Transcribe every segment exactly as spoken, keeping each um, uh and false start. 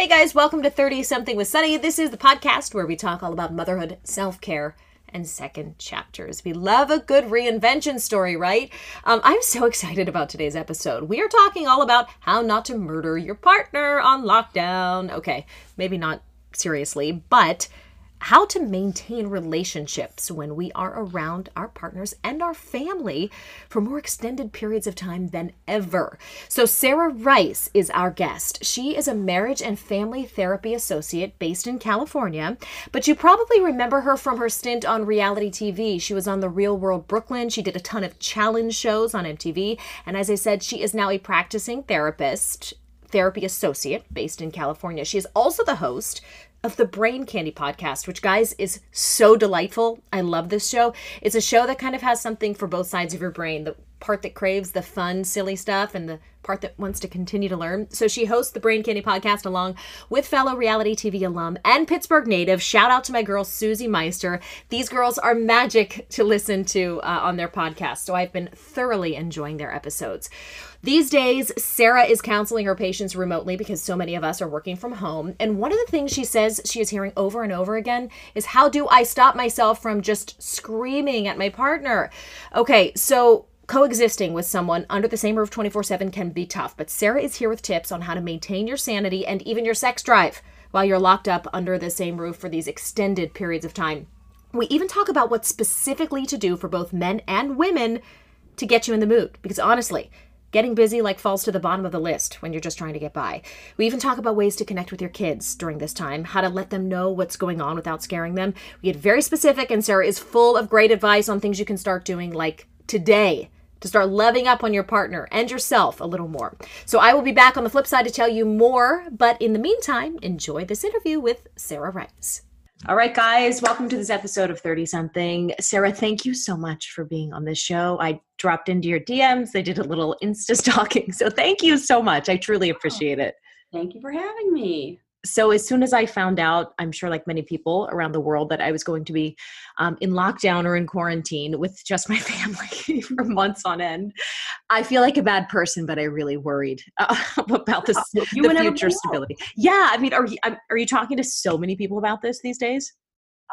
Hey guys, welcome to thirty something with Sunny. This is the podcast where we talk all about motherhood, self-care, and second chapters. We love a good reinvention story, right? Um, I'm so excited about today's episode. We are talking all about how not to murder your partner on lockdown. Okay, maybe not seriously, but how to maintain relationships when we are around our partners and our family for more extended periods of time than ever. So Sarah Rice is our guest. She is a marriage and family therapy associate based in California, but you probably remember her from her stint on reality T V. She was on The Real World: Brooklyn. She did a ton of challenge shows on M T V. And as I said, she is now a practicing therapist, therapy associate based in California. She is also the host of the Brain Candy Podcast, which, guys, is so delightful. I love this show. It's a show that kind of has something for both sides of your brain, the part that craves the fun, silly stuff, and the part that wants to continue to learn. So she hosts the Brain Candy Podcast along with fellow reality T V alum and Pittsburgh native. Shout out to my girl, Susie Meister. These girls are magic to listen to uh, on their podcast. So I've been thoroughly enjoying their episodes. These days, Sarah is counseling her patients remotely because so many of us are working from home. And one of the things she says she is hearing over and over again is, how do I stop myself from just screaming at my partner? Okay, so coexisting with someone under the same roof twenty-four seven can be tough, but Sarah is here with tips on how to maintain your sanity and even your sex drive while you're locked up under the same roof for these extended periods of time. We even talk about what specifically to do for both men and women to get you in the mood, because honestly, getting busy like falls to the bottom of the list when you're just trying to get by. We even talk about ways to connect with your kids during this time, how to let them know what's going on without scaring them. We get very specific, and Sarah is full of great advice on things you can start doing like today to start loving up on your partner and yourself a little more. So I will be back on the flip side to tell you more, but in the meantime, enjoy this interview with Sarah Rice. All right, guys, welcome to this episode of thirty something. Sarah, thank you so much for being on this show. I dropped into your D Ms. I did a little Insta stalking. So thank you so much. I truly appreciate it. Thank you for having me. So as soon as I found out, I'm sure like many people around the world, that I was going to be um, in lockdown or in quarantine with just my family for months on end, I feel like a bad person, but I really worried uh, about this, oh, you the future stability. Else. Yeah. I mean, are you, are you talking to so many people about this these days?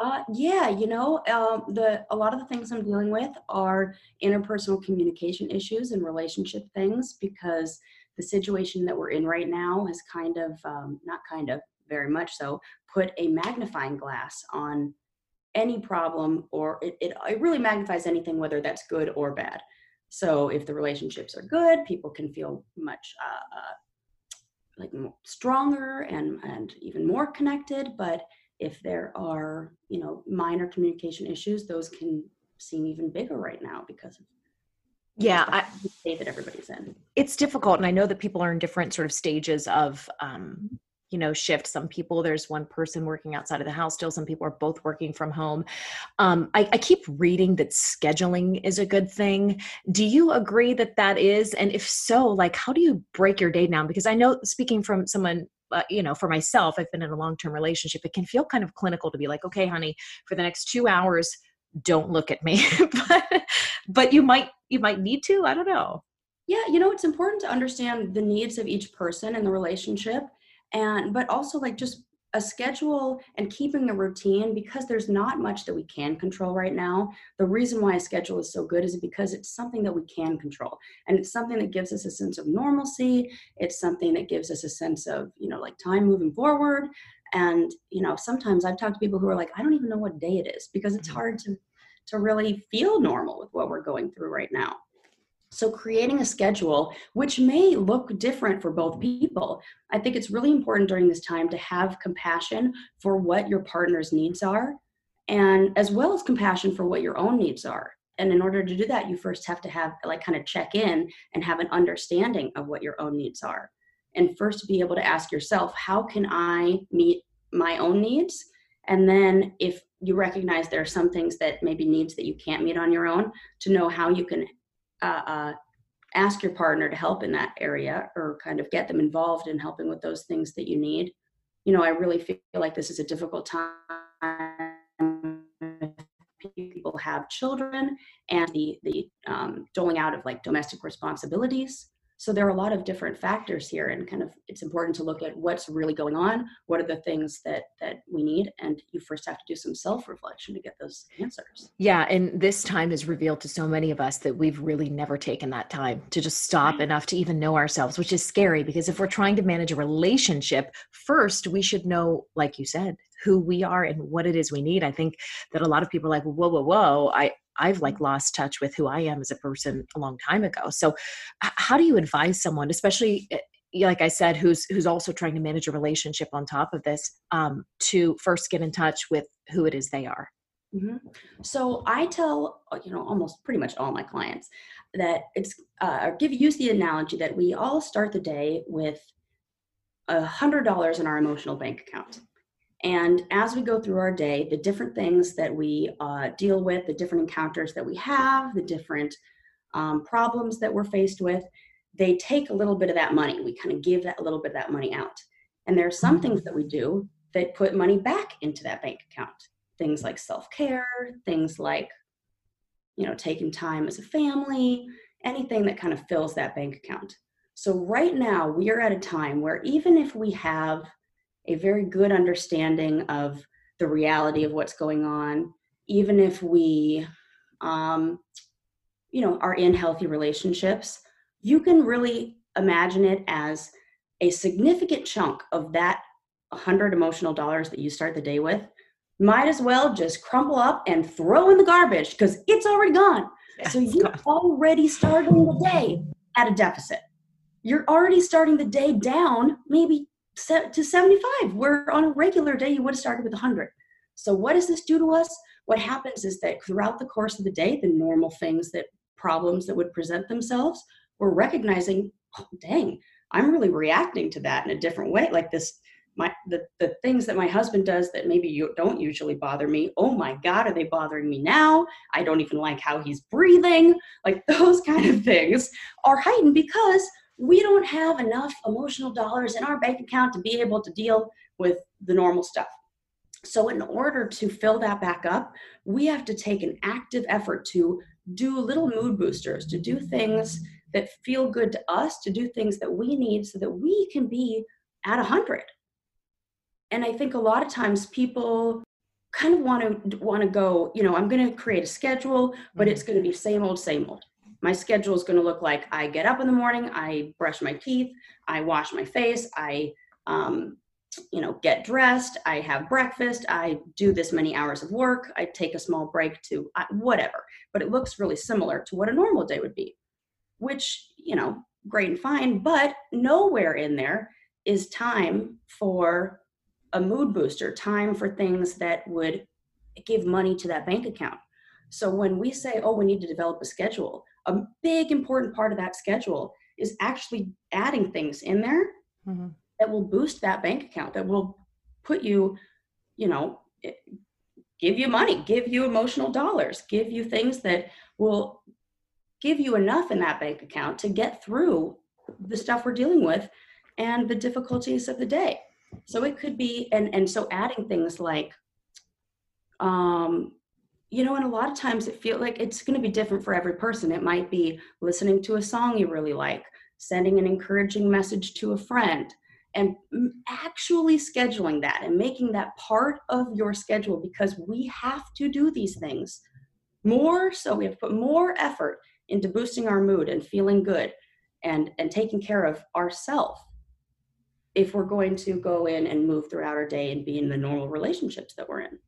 Uh, yeah. You know, um, the a lot of the things I'm dealing with are interpersonal communication issues and relationship things, because the situation that we're in right now has kind of, um, not kind of, very much so, put a magnifying glass on any problem, or it, it, it really magnifies anything, whether that's good or bad. So if the relationships are good, people can feel much uh, uh, like stronger and, and even more connected. But if there are, you know, minor communication issues, those can seem even bigger right now because of Yeah, I state that everybody's in. It's difficult, and I know that people are in different sort of stages of, um, you know, shift. Some people, there's one person working outside of the house still. Some people are both working from home. Um, I, I keep reading that scheduling is a good thing. Do you agree that that is? And if so, like, how do you break your day down? Because I know, speaking from someone, uh, you know, for myself, I've been in a long-term relationship. It can feel kind of clinical to be like, okay, honey, for the next two hours, don't look at me, but, but you might, you might need to, I don't know. Yeah. You know, it's important to understand the needs of each person in the relationship, and, but also like just a schedule and keeping the routine, because there's not much that we can control right now. The reason why a schedule is so good is because it's something that we can control, and it's something that gives us a sense of normalcy. It's something that gives us a sense of, you know, like time moving forward. And, you know, sometimes I've talked to people who are like, I don't even know what day it is, because it's hard to, to really feel normal with what we're going through right now. So creating a schedule, which may look different for both people, I think it's really important during this time to have compassion for what your partner's needs are, and as well as compassion for what your own needs are. And in order to do that, you first have to have like kind of check in and have an understanding of what your own needs are. And first be able to ask yourself, how can I meet my own needs? And then if you recognize there are some things that maybe needs that you can't meet on your own, to know how you can uh, uh, ask your partner to help in that area, or kind of get them involved in helping with those things that you need. You know, I really feel like this is a difficult time. People have children, and the, the um, doling out of like domestic responsibilities So there are a lot of different factors here, and kind of it's important to look at what's really going on. What are the things that that we need? And you first have to do some self-reflection to get those answers. Yeah. And this time has revealed to so many of us that we've really never taken that time to just stop right. enough to even know ourselves, which is scary, because if we're trying to manage a relationship, first we should know, like you said, who we are and what it is we need. I think that a lot of people are like, whoa, whoa, whoa. I, I've like lost touch with who I am as a person a long time ago. So how do you advise someone, especially, like I said, who's, who's also trying to manage a relationship on top of this, um, to first get in touch with who it is they are? Mm-hmm. So I tell, you know, almost pretty much all my clients that it's, uh, give use the analogy that we all start the day with a hundred dollars in our emotional bank account. And as we go through our day, the different things that we uh, deal with, the different encounters that we have, the different um, problems that we're faced with, they take a little bit of that money. We kind of give that a little bit of that money out. And there are some things that we do that put money back into that bank account. Things like self-care, things like, you know, taking time as a family, anything that kind of fills that bank account. So right now we are at a time where even if we have a very good understanding of the reality of what's going on, even if we, um, you know, are in healthy relationships, you can really imagine it as a significant chunk of that hundred emotional dollars that you start the day with might as well just crumple up and throw in the garbage, because it's already gone. Yes. So you're already starting the day at a deficit. You're already starting the day down, maybe to seventy-five, where on a regular day you would have started with one hundred. So what does this do to us? What happens is that throughout the course of the day, the normal things that problems that would present themselves, we're recognizing, oh, dang, I'm really reacting to that in a different way. Like this, my the, the things that my husband does that maybe you don't usually bother me. Oh my God, are they bothering me now? I don't even like how he's breathing. Like those kind of things are heightened because we don't have enough emotional dollars in our bank account to be able to deal with the normal stuff. So in order to fill that back up, we have to take an active effort to do little mood boosters, to do things that feel good to us, to do things that we need so that we can be at one hundred. And I think a lot of times people kind of want to want to go, you know, I'm going to create a schedule, but it's going to be same old, same old. My schedule is going to look like I get up in the morning, I brush my teeth, I wash my face, I, um, you know, get dressed, I have breakfast, I do this many hours of work, I take a small break to uh, whatever. But it looks really similar to what a normal day would be, which, you know, great and fine, but nowhere in there is time for a mood booster, time for things that would give money to that bank account. So when we say, oh, we need to develop a schedule, a big important part of that schedule is actually adding things in there mm-hmm. that will boost that bank account, that will put you, you know, give you money, give you emotional dollars, give you things that will give you enough in that bank account to get through the stuff we're dealing with and the difficulties of the day. So it could be, and, and so adding things like, um, you know, and a lot of times it feels like it's going to be different for every person. It might be listening to a song you really like, sending an encouraging message to a friend, and actually scheduling that and making that part of your schedule, because we have to do these things more. So we have to put more effort into boosting our mood and feeling good and, and taking care of ourselves if we're going to go in and move throughout our day and be in the normal relationships that we're in.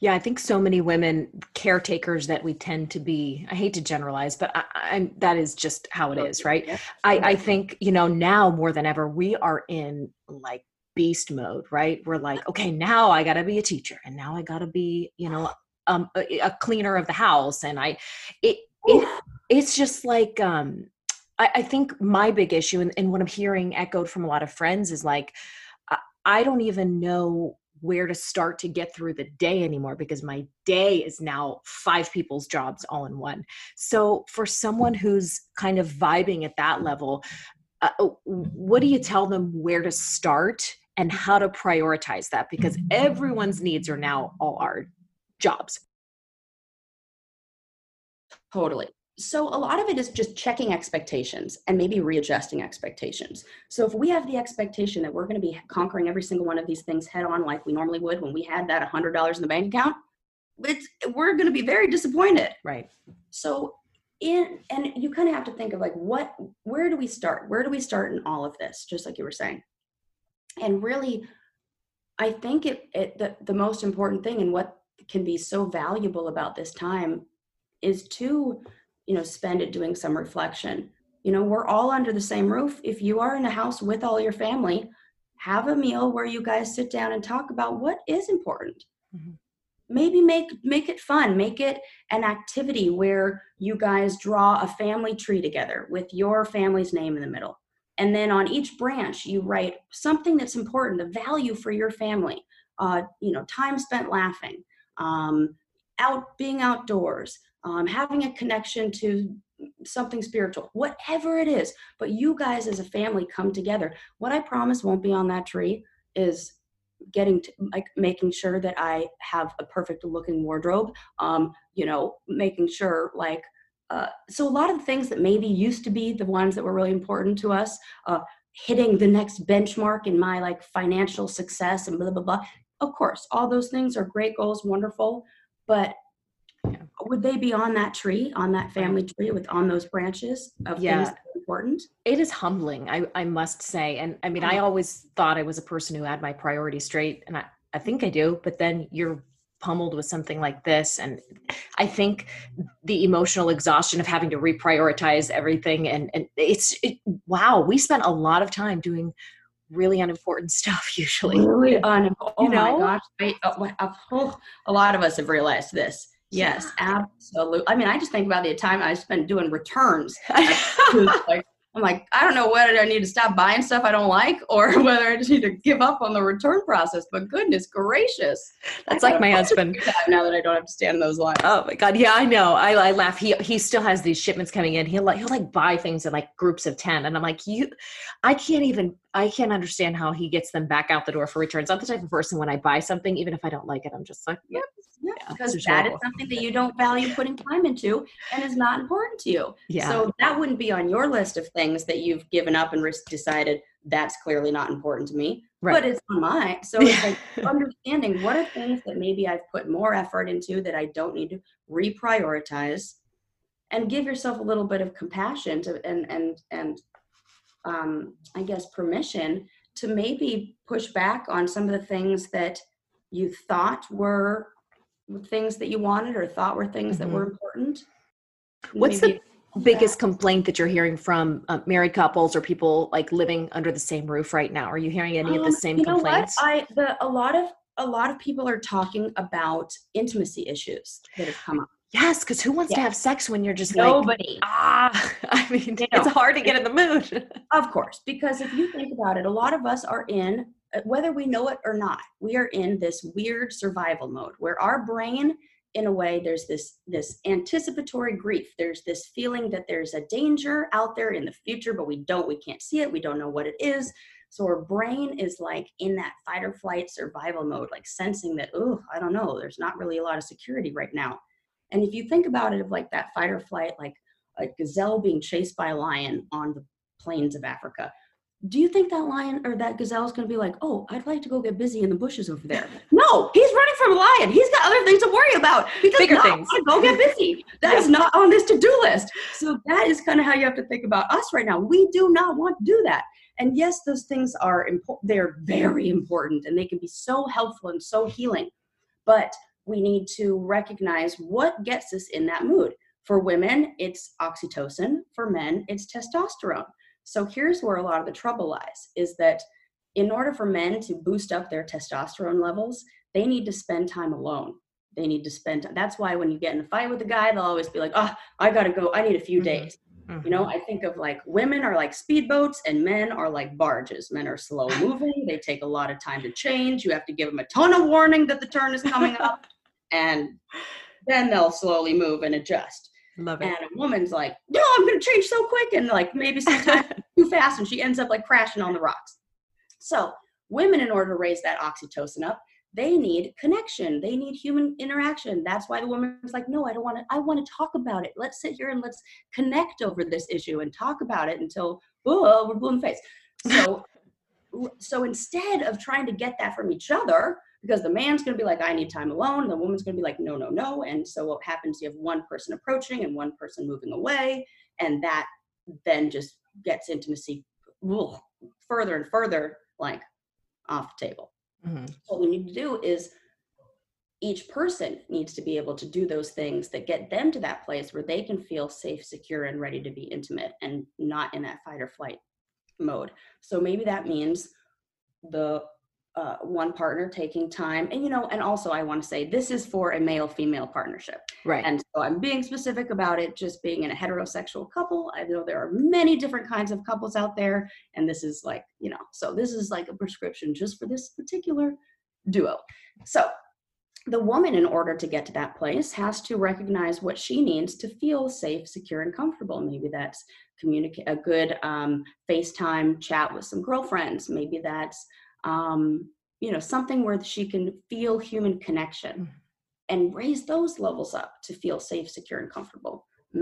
Yeah, I think so many women caretakers that we tend to be, I hate to generalize, but I, I, that is just how it is, right? Yeah. I, I think, you know, now more than ever, we are in like beast mode, right? We're like, okay, now I got to be a teacher, and now I got to be, you know, um, a, a cleaner of the house. And I, it, it it's just like, um, I, I think my big issue, and, and what I'm hearing echoed from a lot of friends is like, I, I don't even know where to start to get through the day anymore, because my day is now five people's jobs all in one. So for someone who's kind of vibing at that level, uh, what do you tell them where to start and how to prioritize that? Because everyone's needs are now all our jobs. Totally. So a lot of it is just checking expectations and maybe readjusting expectations. So if we have the expectation that we're going to be conquering every single one of these things head on, like we normally would when we had that one hundred dollars in the bank account, it's, we're going to be very disappointed. Right. So in, and you kind of have to think of like, what, where do we start? Where do we start in all of this? Just like you were saying. And really, I think it, it the, the most important thing, and what can be so valuable about this time, is to, you know, spend it doing some reflection. You know, we're all under the same roof. If you are in a house with all your family, have a meal where you guys sit down and talk about what is important. Mm-hmm. Maybe make make it fun. Make it an activity where you guys draw a family tree together with your family's name in the middle. And then on each branch, you write something that's important, a value for your family. Uh, you know, time spent laughing, um, out being outdoors, um, having a connection to something spiritual, whatever it is. But you guys as a family come together. What I promise won't be on that tree is getting to, like, making sure that I have a perfect looking wardrobe, um, you know, making sure like, uh, so a lot of the things that maybe used to be the ones that were really important to us, uh, hitting the next benchmark in my like financial success and blah, blah, blah. Of course, all those things are great goals, wonderful, but yeah. Would they be on that tree, on that family tree, with on those branches of yeah. things that are important? It is humbling, I, I must say. And I mean, I always thought I was a person who had my priorities straight, and I, I think I do, but then you're pummeled with something like this. And I think the emotional exhaustion of having to reprioritize everything. And, and it's, it, wow, we spent a lot of time doing really unimportant stuff usually. Really unimportant. Oh you know? My gosh. I, uh, oh, a lot of us have realized this. Yes, yeah. Absolutely. I mean, I just think about the time I spent doing returns. like, I'm like, I don't know whether I need to stop buying stuff I don't like or whether I just need to give up on the return process. But goodness gracious. That's like my husband. That now that I don't have to stand in those lines. Oh my God. Yeah, I know. I, I laugh. He he still has these shipments coming in. He'll like, he'll like buy things in like groups of ten. And I'm like, you, I can't even, I can't understand how he gets them back out the door for returns. I'm the type of person when I buy something, even if I don't like it, I'm just like, yeah. Yeah, because that is something that you don't value putting time into and is not important to you. Yeah. So that wouldn't be on your list of things that you've given up and re- decided that's clearly not important to me, right. But it's on mine. So it's like understanding what are things that maybe I've put more effort into that I don't need to reprioritize, and give yourself a little bit of compassion to, and, and, and um, I guess permission to maybe push back on some of the things that you thought were things that you wanted or thought were things mm-hmm. that were important. What's Maybe the biggest that? complaint that you're hearing from uh, married couples or people like living under the same roof right now? Are you hearing any um, of the same you complaints? Know what? I, the, a lot of, a lot of people are talking about intimacy issues that have come up. Yes. Cause who wants yeah. to have sex when you're just nobody. Like, ah, I mean, you know, it's hard to get in the mood. Of course, because if you think about it, a lot of us are in, whether we know it or not, we are in this weird survival mode where our brain, in a way, there's this, this anticipatory grief. There's this feeling that there's a danger out there in the future, but we don't, we can't see it. We don't know what it is. So our brain is like in that fight or flight survival mode, like sensing that, oh, I don't know, there's not really a lot of security right now. And if you think about it, of like that fight or flight, like a gazelle being chased by a lion on the plains of Africa, do you think that lion or that gazelle is going to be like, oh, I'd like to go get busy in the bushes over there? No, he's running from a lion. He's got other things to worry about. He does Bigger not things. Want to go get busy. That is not on this to-do list. So that is kind of how you have to think about us right now. We do not want to do that. And yes, those things are important. They're very important and they can be so helpful and so healing. But we need to recognize what gets us in that mood. For women, it's oxytocin. For men, it's testosterone. So here's where a lot of the trouble lies, is that in order for men to boost up their testosterone levels, they need to spend time alone. They need to spend time. That's why when you get in a fight with a guy, they'll always be like, oh, I got to go. I need a few mm-hmm. days. Mm-hmm. You know, I think of like women are like speedboats and men are like barges. Men are slow moving. They take a lot of time to change. You have to give them a ton of warning that the turn is coming up and then they'll slowly move and adjust. Love it. And a woman's like, no, I'm going to change so quick. And like, maybe sometimes too fast. And she ends up like crashing on the rocks. So women, in order to raise that oxytocin up, They need connection. They need human interaction. That's why the woman was like, no, I don't want to, I want to talk about it. Let's sit here and let's connect over this issue and talk about it until, oh, we're blue in the face. So, so instead of trying to get that from each other, because the man's going to be like, I need time alone. The woman's going to be like, no, no, no. And so what happens, you have one person approaching and one person moving away. And that then just gets intimacy ugh, further and further, like off the table. Mm-hmm. What we need to do is each person needs to be able to do those things that get them to that place where they can feel safe, secure, and ready to be intimate and not in that fight or flight mode. So maybe that means the Uh, one partner taking time. And, you know, and also I want to say this is for a male-female partnership. Right. And so I'm being specific about it, just being in a heterosexual couple. I know there are many different kinds of couples out there. And this is like, you know, so this is like a prescription just for this particular duo. So the woman, in order to get to that place, has to recognize what she needs to feel safe, secure, and comfortable. Maybe that's communicate a good um, FaceTime chat with some girlfriends. Maybe that's Um, you know, something where she can feel human connection and raise those levels up to feel safe, secure, and comfortable.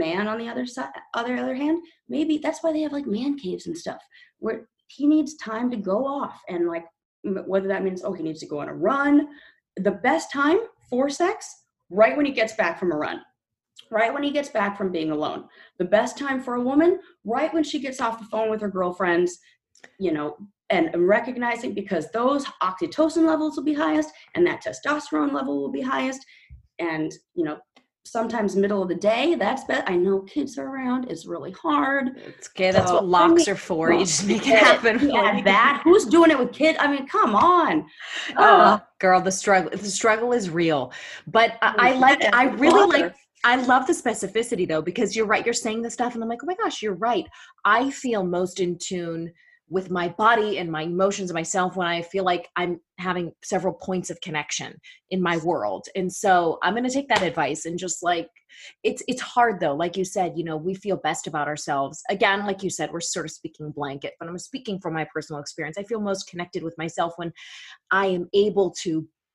Man, on the other side, other other hand, maybe that's why they have like man caves and stuff where he needs time to go off and like, whether that means, oh, he needs to go on a run. The best time for sex, right when he gets back from a run, right when he gets back from being alone. The best time for a woman, right when she gets off the phone with her girlfriends, you know, and recognizing, because those oxytocin levels will be highest and that testosterone level will be highest. And, you know, sometimes middle of the day, that's bad. I know kids are around. It's really hard. It's okay. That's so, what locks I mean, are for. Well, you just make it happen. Yeah, that. Who's doing it with kids? I mean, come on. Oh, uh, girl, the struggle, the struggle is real. But uh, I like, I really like, I love the specificity though, because you're right. You're saying this stuff and I'm like, oh my gosh, you're right. I feel most in tune with my body and my emotions and myself when I feel like I'm having several points of connection in my world. And so I'm going to take that advice and just like, it's, it's hard though. Like you said, you know, we feel best about ourselves. Again, like you said, we're sort of speaking blanket, but I'm speaking from my personal experience. I feel most connected with myself when I am able to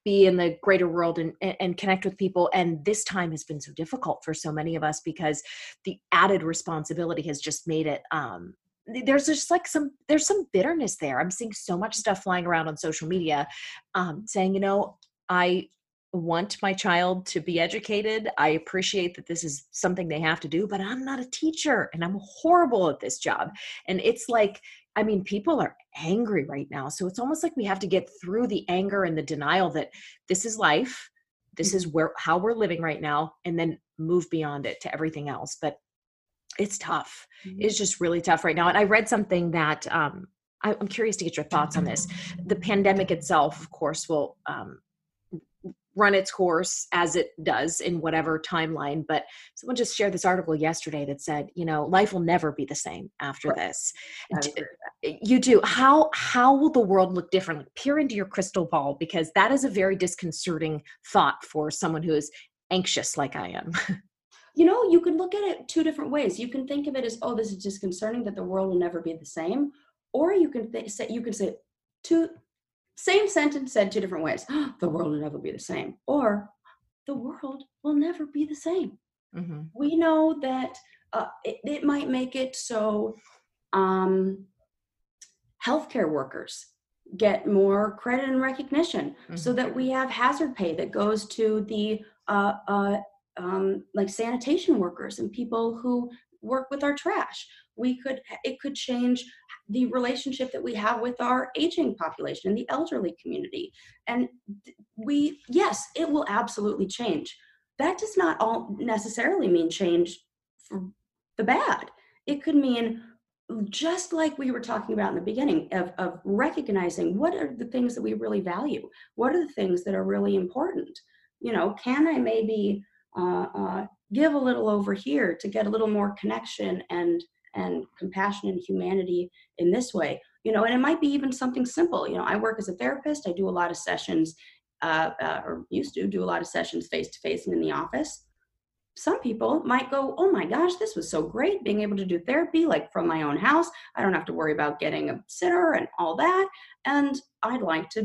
be in the greater world and, and connect with people. And this time has been so difficult for so many of us because the added responsibility has just made it, um, there's just like some, there's some bitterness there. I'm seeing so much stuff flying around on social media um, saying, you know, I want my child to be educated. I appreciate that this is something they have to do, but I'm not a teacher and I'm horrible at this job. And it's like, I mean, people are angry right now. So it's almost like we have to get through the anger and the denial that this is life. This is where, how we're living right now, and then move beyond it to everything else. But it's tough. It's just really tough right now. And I read something that um, I, I'm curious to get your thoughts on this. The pandemic itself, of course, will um, run its course as it does in whatever timeline. But someone just shared this article yesterday that said, you know, life will never be the same after right. this. You do. How, how will the world look differently? Peer into your crystal ball, because that is a very disconcerting thought for someone who is anxious like I am. You know, you can look at it two different ways. You can think of it as, oh, this is disconcerting that the world will never be the same. Or you can th- say, you can say two, same sentence said two different ways. Oh, the world will never be the same. Or the world will never be the same. Mm-hmm. We know that uh, it, it might make it so um, healthcare workers get more credit and recognition, mm-hmm. so that we have hazard pay that goes to the uh, uh, Um, like sanitation workers and people who work with our trash. We could, it could change the relationship that we have with our aging population and the elderly community. And we, yes, it will absolutely change. That does not all necessarily mean change for the bad. It could mean, just like we were talking about in the beginning, of, of recognizing what are the things that we really value? What are the things that are really important? You know, can I maybe Uh, uh, give a little over here to get a little more connection and and compassion and humanity in this way, you know? And it might be even something simple. You know, I work as a therapist. I do a lot of sessions, uh, uh, or used to do a lot of sessions face to face and in the office. Some people might go, oh my gosh, this was so great being able to do therapy, like from my own house. I don't have to worry about getting a sitter and all that. And I'd like to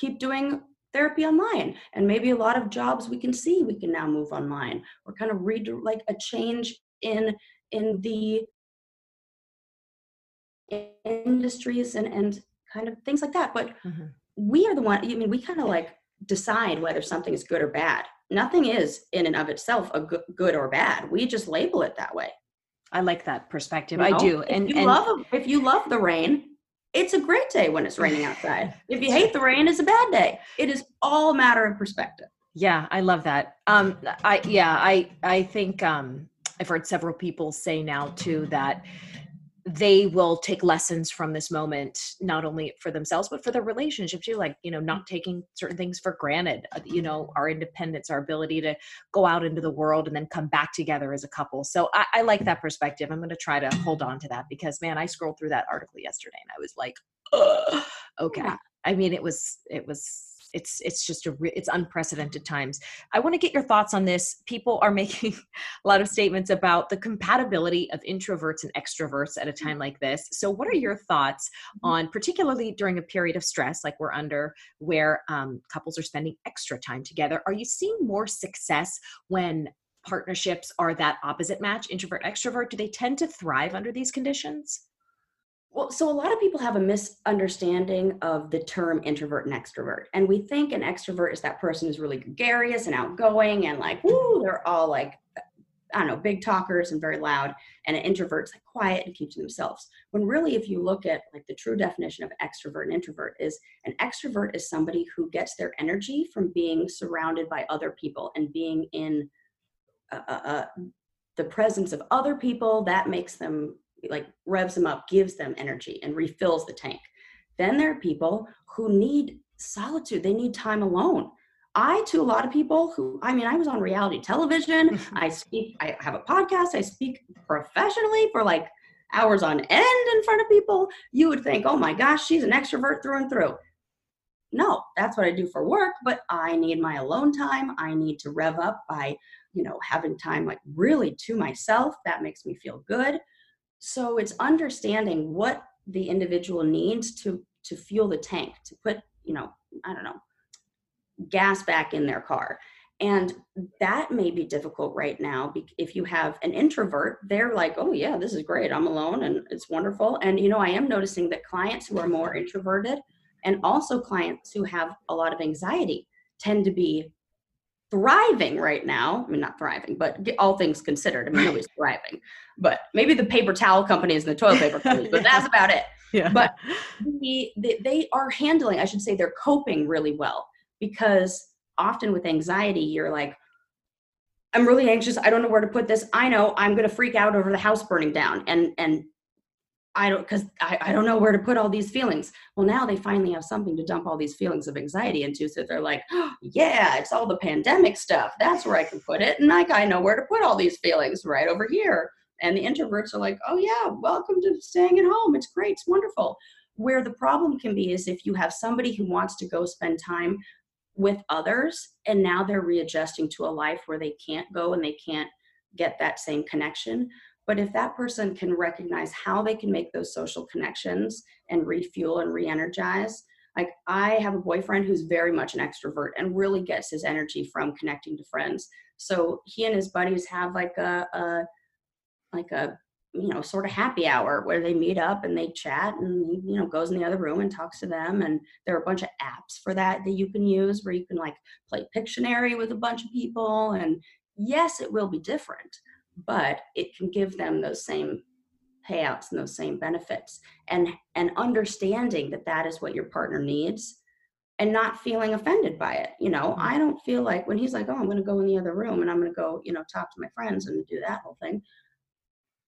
keep doing therapy online, and maybe a lot of jobs we can see we can now move online, or kind of read like a change in in the industries and and kind of things like that. But mm-hmm. we are the one, I mean, we kind of like decide whether something is good or bad. Nothing is in and of itself a good, good or bad. We just label it that way. I like that perspective. You know, I do. And, if you, and love, if you love the rain, it's a great day when it's raining outside. If you hate the rain, it's a bad day. It is all a matter of perspective. Yeah, I love that. Um, I yeah, I I think um, I've heard several people say now too that they will take lessons from this moment, not only for themselves, but for their relationship too. Like, you know, not taking certain things for granted, you know, our independence, our ability to go out into the world and then come back together as a couple. So I, I like that perspective. I'm going to try to hold on to that because, man, I scrolled through that article yesterday and I was like, ugh, okay. Yeah. I mean, it was, it was, It's it's just a re- it's unprecedented times. I want to get your thoughts on this. People are making a lot of statements about the compatibility of introverts and extroverts at a time like this. So what are your thoughts on, particularly during a period of stress like we're under, where um, couples are spending extra time together? Are you seeing more success when partnerships are that opposite match, introvert, extrovert? Do they tend to thrive under these conditions? Well, so a lot of people have a misunderstanding of the term introvert and extrovert. And we think an extrovert is that person who's really gregarious and outgoing and like, woo, they're all like, I don't know, big talkers and very loud. And an introvert's like quiet and keeps to themselves. When really, if you look at like the true definition of extrovert and introvert, is an extrovert is somebody who gets their energy from being surrounded by other people and being in uh, uh, the presence of other people. That makes them, like revs them up, gives them energy and refills the tank. Then there are people who need solitude. They need time alone. I, to a lot of people who, I mean, I was on reality television. I speak, I have a podcast. I speak professionally for like hours on end in front of people. You would think, oh my gosh, she's an extrovert through and through. No, that's what I do for work, but I need my alone time. I need to rev up by, you know, having time like really to myself. That makes me feel good. So it's understanding what the individual needs to, to fuel the tank, to put, you know, I don't know, gas back in their car. And that may be difficult right now. If you have an introvert, they're like, oh yeah, this is great. I'm alone and it's wonderful. And, you know, I am noticing that clients who are more introverted and also clients who have a lot of anxiety tend to be thriving right now. I mean, not thriving, but all things considered. I mean, nobody's thriving, but maybe the paper towel companies and the toilet paper companies, but yeah. That's about it. Yeah. But we, they, they are handling, I should say they're coping really well, because often with anxiety, you're like, I'm really anxious. I don't know where to put this. I know I'm going to freak out over the house burning down. And, and I don't, cause I, I don't know where to put all these feelings. Well, now they finally have something to dump all these feelings of anxiety into. So they're like, oh, yeah, it's all the pandemic stuff. That's where I can put it. And like, I know where to put all these feelings, right over here. And the introverts are like, oh yeah, welcome to staying at home. It's great. It's wonderful. Where the problem can be is if you have somebody who wants to go spend time with others, and now they're readjusting to a life where they can't go and they can't get that same connection. But if that person can recognize how they can make those social connections and refuel and re-energize, like I have a boyfriend who's very much an extrovert and really gets his energy from connecting to friends. So he and his buddies have like a, a like a, you know, sort of happy hour where they meet up and they chat, and he, you know, goes in the other room and talks to them. And there are a bunch of apps for that that you can use where you can like play Pictionary with a bunch of people. And yes, it will be different, but it can give them those same payouts and those same benefits, and, and understanding that that is what your partner needs and not feeling offended by it. You know, I don't feel like when he's like, oh, I'm going to go in the other room and I'm going to go, you know, talk to my friends and do that whole thing.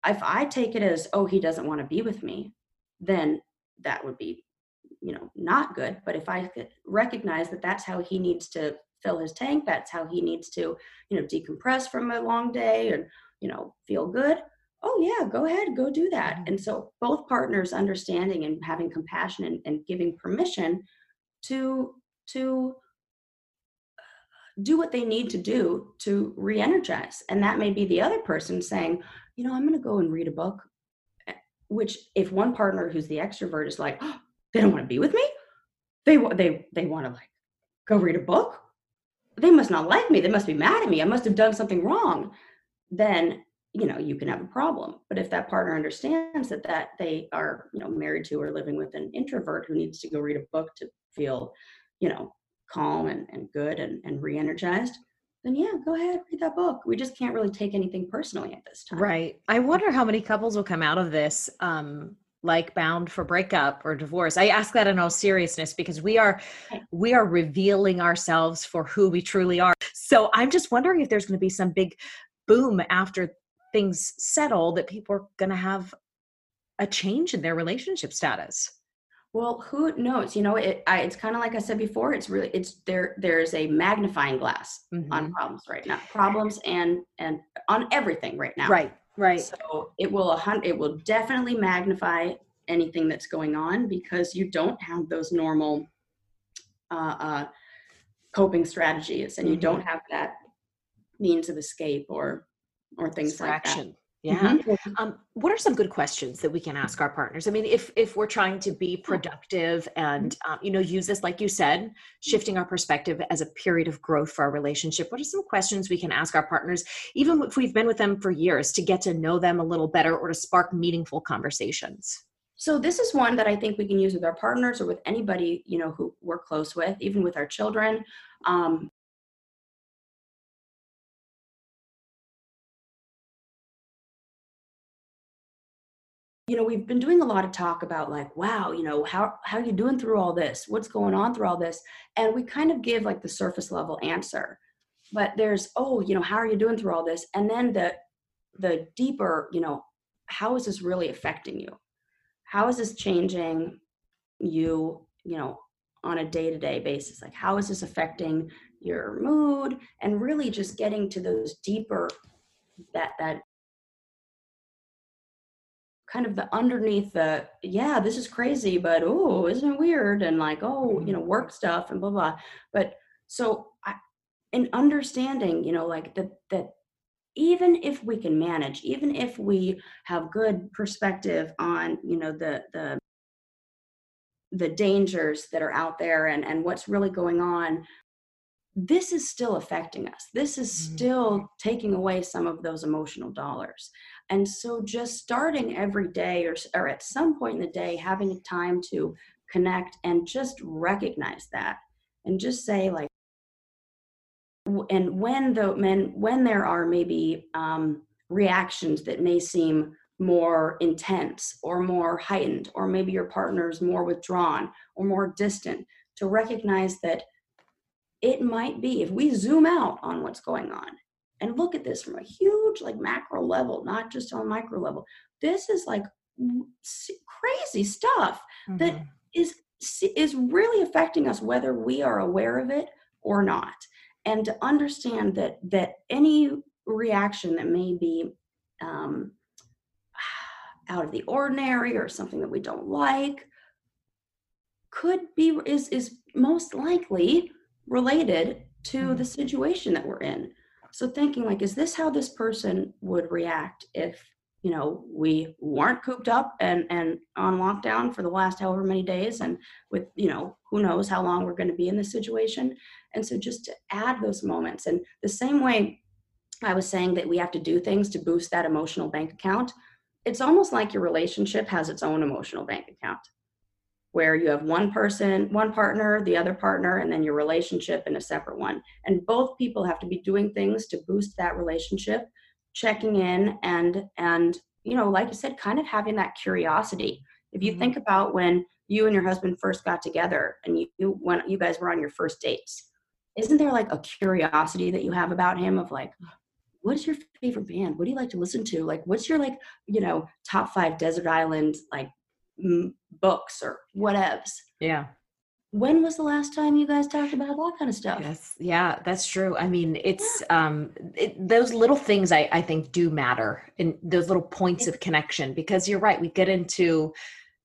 If I take it as, oh, he doesn't want to be with me, then that would be, you know, not good. But if I could recognize that that's how he needs to fill his tank, that's how he needs to, you know, decompress from a long day and, you know, feel good. Oh yeah, go ahead, go do that. And so both partners understanding and having compassion and, and giving permission to, to do what they need to do to re-energize. And that may be the other person saying, you know, I'm going to go and read a book, which if one partner who's the extrovert is like, oh, they don't want to be with me. They, they, they want to like, go read a book? They must not like me. They must be mad at me. I must have done something wrong. Then, you know, you can have a problem. But if that partner understands that that they are, you know, married to or living with an introvert who needs to go read a book to feel, you know, calm and, and good and, and re-energized, then yeah, go ahead, read that book. We just can't really take anything personally at this time. Right. I wonder how many couples will come out of this, um, like bound for breakup or divorce. I ask that in all seriousness because we are, we are revealing ourselves for who we truly are. So I'm just wondering if there's going to be some big boom after things settle that people are going to have a change in their relationship status. Well, who knows? You know, it, I, it's kind of like I said before, it's really, it's there, there's a magnifying glass mm-hmm. on problems right now, problems and, and on everything right now. Right. Right. So it will, it will definitely magnify anything that's going on because you don't have those normal uh, uh, coping strategies and mm-hmm. you don't have that means of escape or, or things like that. Yeah. Mm-hmm. Um, what are some good questions that we can ask our partners? I mean, if, if we're trying to be productive and, um, you know, use this, like you said, shifting our perspective as a period of growth for our relationship, what are some questions we can ask our partners, even if we've been with them for years, to get to know them a little better or to spark meaningful conversations? So this is one that I think we can use with our partners or with anybody, you know, who we're close with, even with our children. Um, You know, we've been doing a lot of talk about like, wow, you know, how, how are you doing through all this? What's going on through all this? And we kind of give like the surface level answer, but there's, oh, you know, how are you doing through all this? And then the, the deeper, you know, how is this really affecting you? How is this changing you, you know, on a day-to-day basis? Like, how is this affecting your mood? And really just getting to those deeper, that, that, kind of the underneath the, yeah, this is crazy, but oh, isn't it weird? And like, oh, you know, work stuff and blah, blah. But so I, in understanding, you know, like that, that even if we can manage, even if we have good perspective on, you know, the, the, the dangers that are out there and, and what's really going on, this is still affecting us. This is still taking away some of those emotional dollars. And so just starting every day or, or at some point in the day, having a time to connect and just recognize that and just say like, and when the when, when there are maybe um, reactions that may seem more intense or more heightened, or maybe your partner's more withdrawn or more distant, to recognize that it might be, if we zoom out on what's going on and look at this from a huge, like macro level, not just on micro level, this is like crazy stuff mm-hmm. that is, is really affecting us, whether we are aware of it or not. And to understand that, that any reaction that may be um, out of the ordinary or something that we don't like could be, is, is most likely related to the situation that we're in. So thinking like, is this how this person would react if, you know, we weren't cooped up and, and on lockdown for the last however many days and with, you know, who knows how long we're going to be in this situation. And so just to add those moments, and the same way I was saying that we have to do things to boost that emotional bank account, it's almost like your relationship has its own emotional bank account, where you have one person, one partner, the other partner, and then your relationship and a separate one. And both people have to be doing things to boost that relationship, checking in and, and you know, like you said, kind of having that curiosity. If you mm-hmm. think about when you and your husband first got together and you, you when you guys were on your first dates, isn't there like a curiosity that you have about him of like, what is your favorite band? What do you like to listen to? Like, what's your like, you know, top five desert island, like, books or whatevs. Yeah. When was the last time you guys talked about that kind of stuff? Yes. Yeah, that's true. I mean, it's, yeah. um, it, those little things I, I think do matter, and those little points of connection, because you're right. We get into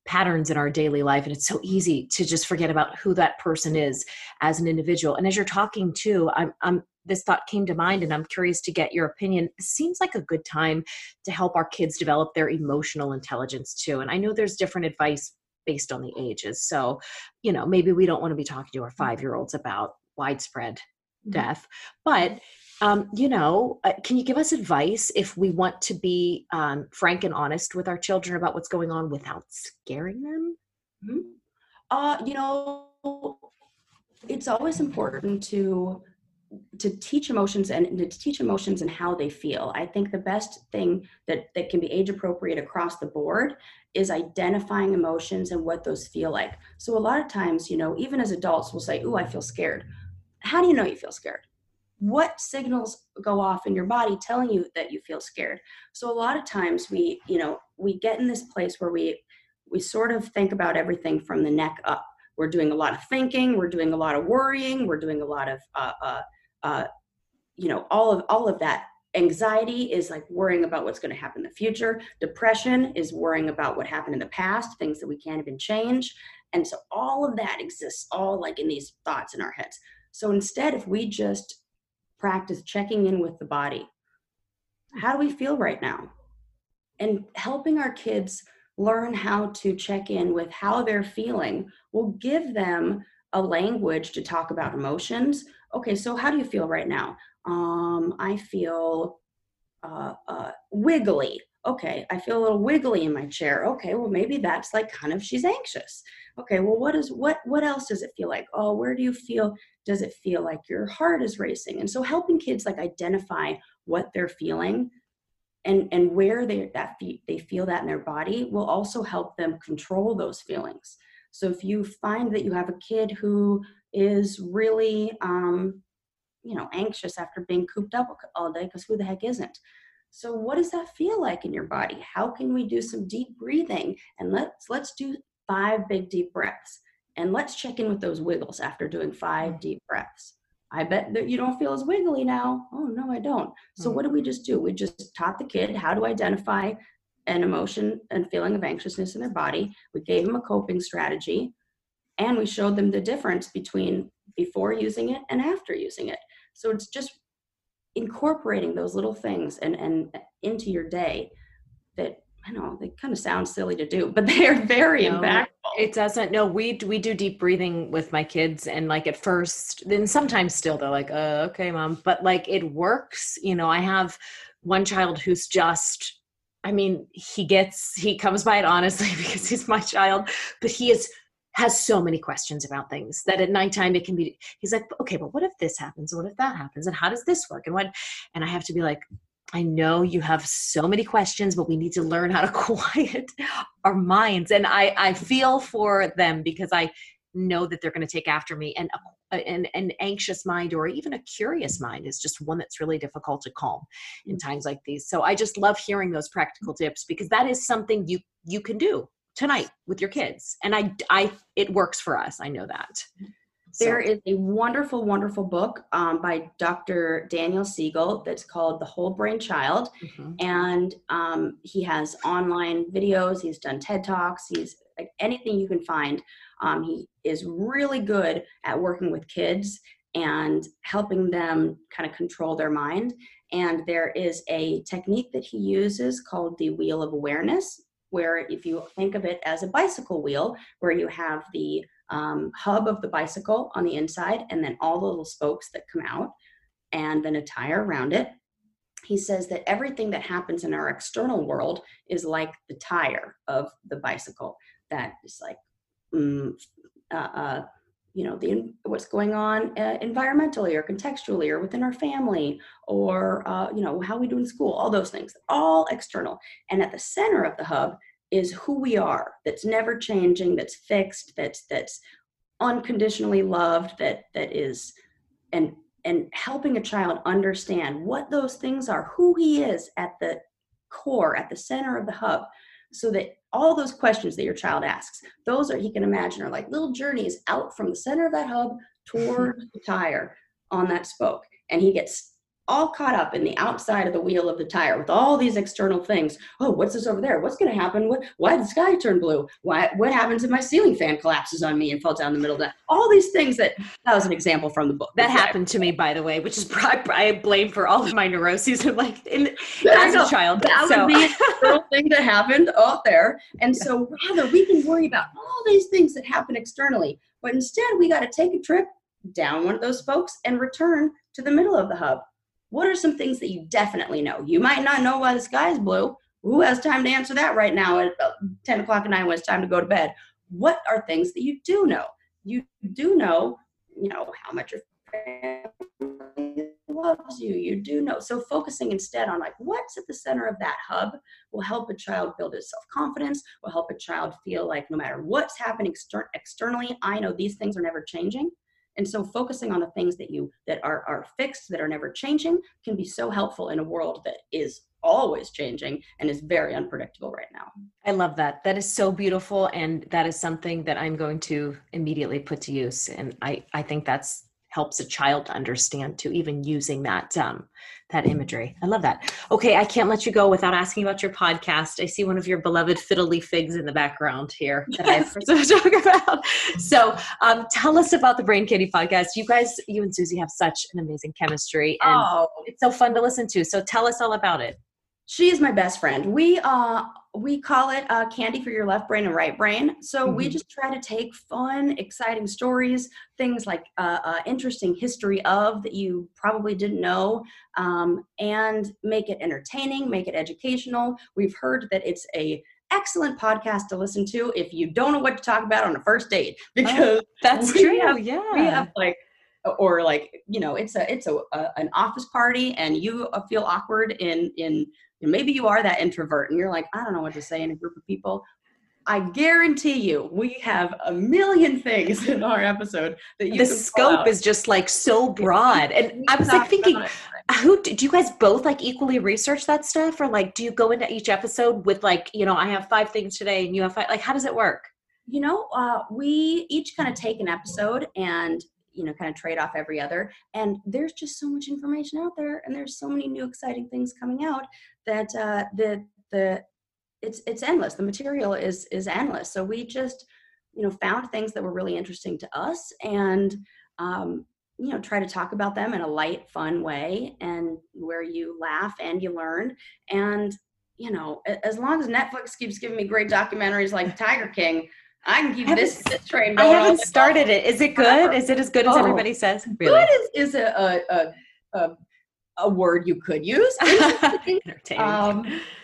patterns in our daily life and it's so easy to just forget about who that person is as an individual. And as you're talking too, I'm, I'm, this thought came to mind and I'm curious to get your opinion. It seems like a good time to help our kids develop their emotional intelligence too. And I know there's different advice based on the ages. So, you know, maybe we don't want to be talking to our five-year-olds about widespread mm-hmm. death. But, um, you know, uh, can you give us advice if we want to be um, frank and honest with our children about what's going on without scaring them? Mm-hmm. Uh, you know, it's always important to to teach emotions and to teach emotions and how they feel. I think the best thing that, that can be age appropriate across the board is identifying emotions and what those feel like. So a lot of times, you know, even as adults, we'll say, "Ooh, I feel scared." How do you know you feel scared? What signals go off in your body telling you that you feel scared? So a lot of times we, you know, we get in this place where we, we sort of think about everything from the neck up. We're doing a lot of thinking. We're doing a lot of worrying. We're doing a lot of, uh, uh, uh, you know, all of all of that. Anxiety is like worrying about what's going to happen in the future. Depression is worrying about what happened in the past, things that we can't even change. And so all of that exists all like in these thoughts in our heads. So instead, if we just practice checking in with the body, how do we feel right now? And helping our kids learn how to check in with how they're feeling will give them a language to talk about emotions. Okay, so how do you feel right now? Um, I feel uh, uh, wiggly. Okay, I feel a little wiggly in my chair. Okay, well, maybe that's like kind of she's anxious. Okay, well, what is what what else does it feel like? Oh, where do you feel? Does it feel like your heart is racing? And so helping kids like identify what they're feeling and and where they that they feel that in their body will also help them control those feelings. So if you find that you have a kid who is really, um, you know, anxious after being cooped up all day, because who the heck isn't? So what does that feel like in your body? How can we do some deep breathing? And let's let's do five big deep breaths. And let's check in with those wiggles after doing five deep breaths. I bet that you don't feel as wiggly now. Oh, no, I don't. So what do we just do? We just taught the kid how to identify an emotion and feeling of anxiousness in their body. We gave them a coping strategy, and we showed them the difference between before using it and after using it. So it's just incorporating those little things and, and into your day that, I know, they kind of sound silly to do, but they are very no, impactful. It doesn't. No, we we do deep breathing with my kids, and like at first, then sometimes still they're like, uh, okay, mom, but like it works. You know, I have one child who's just, I mean, he gets, he comes by it honestly because he's my child, but he is has so many questions about things that at nighttime it can be, he's like, okay, but what if this happens? What if that happens? And how does this work? And what, and I have to be like, I know you have so many questions, but we need to learn how to quiet our minds. And I, I feel for them because I know that they're going to take after me. And an, an anxious mind or even a curious mind is just one that's really difficult to calm in times like these. So I just love hearing those practical tips because that is something you, you can do tonight with your kids. And I, I, it works for us. I know that. There is a wonderful, wonderful book um, by Doctor Daniel Siegel that's called The Whole Brain Child. Mm-hmm. And um, he has online videos. He's done TED Talks. He's like anything you can find. Um, he is really good at working with kids and helping them kind of control their mind. And there is a technique that he uses called the Wheel of Awareness, where if you think of it as a bicycle wheel, where you have the Um, hub of the bicycle on the inside, and then all the little spokes that come out, and then a tire around it. He says that everything that happens in our external world is like the tire of the bicycle. That is like, um, uh, uh, you know, the what's going on uh, environmentally or contextually or within our family or, uh, you know, how we do in school, all those things, all external. And at the center of the hub is who we are, that's never changing, that's fixed, that's that's unconditionally loved, that that is, and and helping a child understand what those things are, who he is at the core, at the center of the hub, so that all those questions that your child asks, those are, he can imagine, are like little journeys out from the center of that hub toward the tire on that spoke. And he gets all caught up in the outside of the wheel of the tire with all these external things. Oh, what's this over there? What's going to happen? What, why did the sky turn blue? Why, what happens if my ceiling fan collapses on me and falls down the middle of that? All these things that, that was an example from the book. That happened to me, by the way, which is I, I blame for all of my neuroses and like in, as a child. That so. would be an external thing that happened out there. And yeah. so rather we can worry about all these things that happen externally, but instead we got to take a trip down one of those spokes and return to the middle of the hub. What are some things that you definitely know? You might not know why the sky is blue. Who has time to answer that right now at about ten o'clock at night when it's time to go to bed? What are things that you do know? You do know, you know, how much your family loves you. You do know. So focusing instead on like what's at the center of that hub will help a child build his self-confidence, will help a child feel like no matter what's happening exter- externally, I know these things are never changing. And so focusing on the things that you that are, are fixed, that are never changing, can be so helpful in a world that is always changing and is very unpredictable right now. I love that. That is so beautiful. And that is something that I'm going to immediately put to use. And I, I think that's helps a child understand too, even using that, um, that imagery. I love that. Okay. I can't let you go without asking about your podcast. I see one of your beloved fiddle leaf figs in the background here that I have to talk about. So, um, tell us about the Brain Candy podcast. You guys, you and Susie have such an amazing chemistry and oh. it's so fun to listen to. So tell us all about it. She is my best friend. We, uh, we call it uh, candy for your left brain and right brain. So mm-hmm. we just try to take fun, exciting stories, things like uh, uh, interesting history of that you probably didn't know, um, and make it entertaining, make it educational. We've heard that it's a excellent podcast to listen to if you don't know what to talk about on a first date, because oh, that's true. Have, yeah, we have like. Or like, you know, it's a, it's a, a, an office party and you feel awkward in, in, maybe you are that introvert and you're like, I don't know what to say in a group of people. I guarantee you, we have a million things in our episode that you the can scope is just like so broad. And I was like thinking, who do you guys both like equally research that stuff? Or like, do you go into each episode with like, you know, I have five things today and you have five, like, how does it work? You know, uh, we each kind of take an episode and you know, kind of trade off every other. And there's just so much information out there and there's so many new exciting things coming out that uh, the, the, it's, it's endless. The material is, is endless. So we just, you know, found things that were really interesting to us and, um, you know, try to talk about them in a light, fun way and where you laugh and you learn. And, you know, as long as Netflix keeps giving me great documentaries like Tiger King, I can keep I this, this train going. I haven't started it. Is it good? Is it as good oh, as everybody says? Really? Good is, is a, a, a, a word you could use. Entertaining. Um,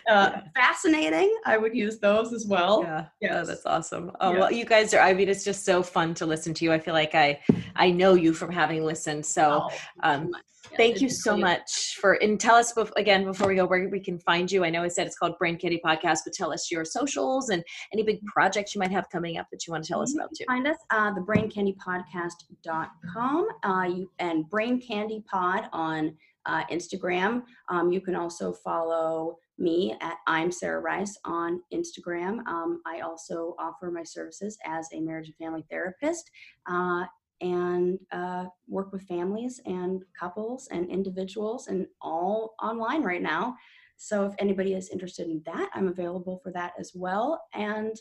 uh, yeah. Fascinating. I would use those as well. Yeah. Yes. Oh, that's awesome. Oh, yeah. Well, you guys are, I mean, it's just so fun to listen to you. I feel like I, I know you from having listened. So, oh, um, yeah, thank you so much for, and tell us bef- again, before we go, where we can find you. I know I said it's called Brain Candy Podcast, but tell us your socials and any big projects you might have coming up that you want to tell us about too. Find us, uh, the brain candy podcast dot com, uh, you, and Brain Candy Pod on, uh, Instagram. Um, you can also follow me at I'm Sarah Rice on Instagram. Um, I also offer my services as a marriage and family therapist, uh, and uh, work with families and couples and individuals and all online right now. So if anybody is interested in that, I'm available for that as well. And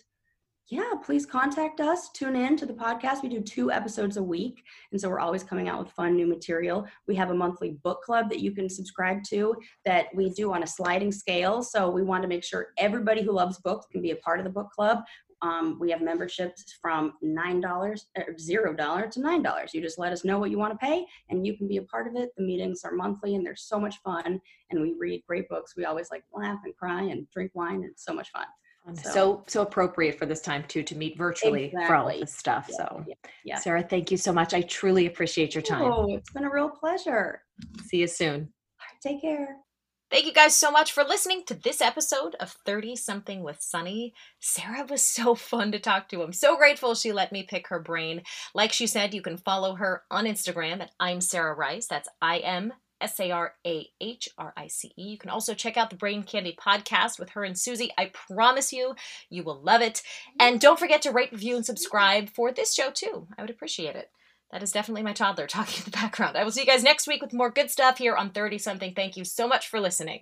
yeah, please contact us. Tune in to the podcast. We do two episodes a week. And so we're always coming out with fun new material. We have a monthly book club that you can subscribe to that we do on a sliding scale. So we want to make sure everybody who loves books can be a part of the book club. Um, we have memberships from nine dollars, zero dollars to nine dollars. You just let us know what you want to pay and you can be a part of it. The meetings are monthly and they're so much fun. And we read great books. We always like laugh and cry and drink wine. And it's so much fun. So, so so appropriate for this time too, to meet virtually exactly. for all of this stuff. Yeah, so yeah, yeah. Sarah, thank you so much. I truly appreciate your time. Oh, it's been a real pleasure. See you soon. Take care. Thank you guys so much for listening to this episode of thirty something with Sunny. Sarah was so fun to talk to. I'm so grateful she let me pick her brain. Like she said, you can follow her on Instagram at I'm Sarah Rice. That's I M S A R A H R I C E. You can also check out the Brain Candy podcast with her and Susie. I promise you, you will love it. And don't forget to rate, review, and subscribe for this show too. I would appreciate it. That is definitely my toddler talking in the background. I will see you guys next week with more good stuff here on thirty something. Thank you so much for listening.